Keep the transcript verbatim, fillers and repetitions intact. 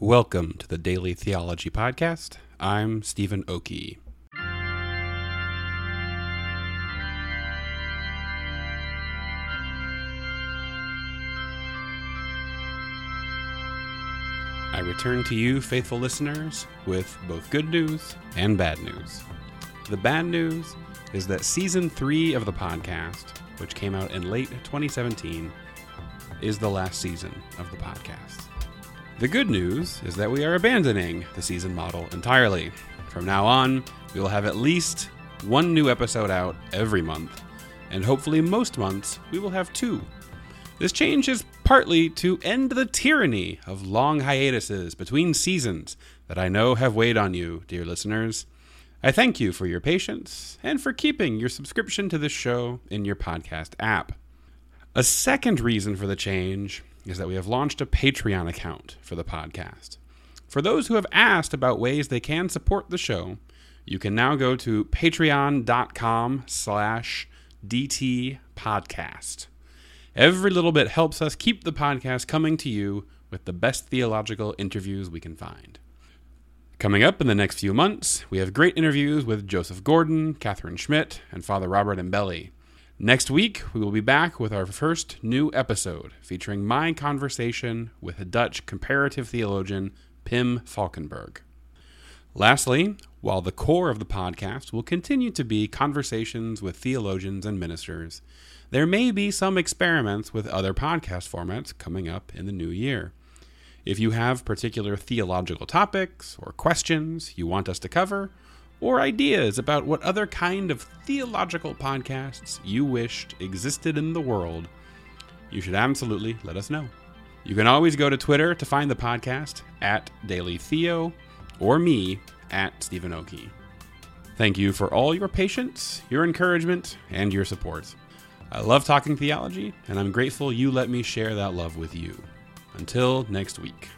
Welcome to the Daily Theology Podcast. I'm Stephen Okey. I return to you, faithful listeners, with both good news and bad news. The bad news is that Season three of the podcast, which came out in late twenty seventeen, is the last season of the podcast. The good news is that we are abandoning the season model entirely. From now on, we will have at least one new episode out every month, and hopefully most months we will have two. This change is partly to end the tyranny of long hiatuses between seasons that I know have weighed on you, dear listeners. I thank you for your patience and for keeping your subscription to this show in your podcast app. A second reason for the change is that we have launched a Patreon account for the podcast. For those who have asked about ways they can support the show, you can now go to patreon.com slash dtpodcast. Every little bit helps us keep the podcast coming to you with the best theological interviews we can find. Coming up in the next few months, we have great interviews with Joseph Gordon, Catherine Schmidt, and Father Robert Mbelli. Next week, we will be back with our first new episode featuring my conversation with the Dutch comparative theologian Pim Falkenberg. Lastly, while the core of the podcast will continue to be conversations with theologians and ministers, there may be some experiments with other podcast formats coming up in the new year. If you have particular theological topics or questions you want us to cover, or ideas about what other kind of theological podcasts you wished existed in the world, you should absolutely let us know. You can always go to Twitter to find the podcast at Daily Theo or me at Stephen Okey. Thank you for all your patience, your encouragement, and your support. I love talking theology, and I'm grateful you let me share that love with you. Until next week.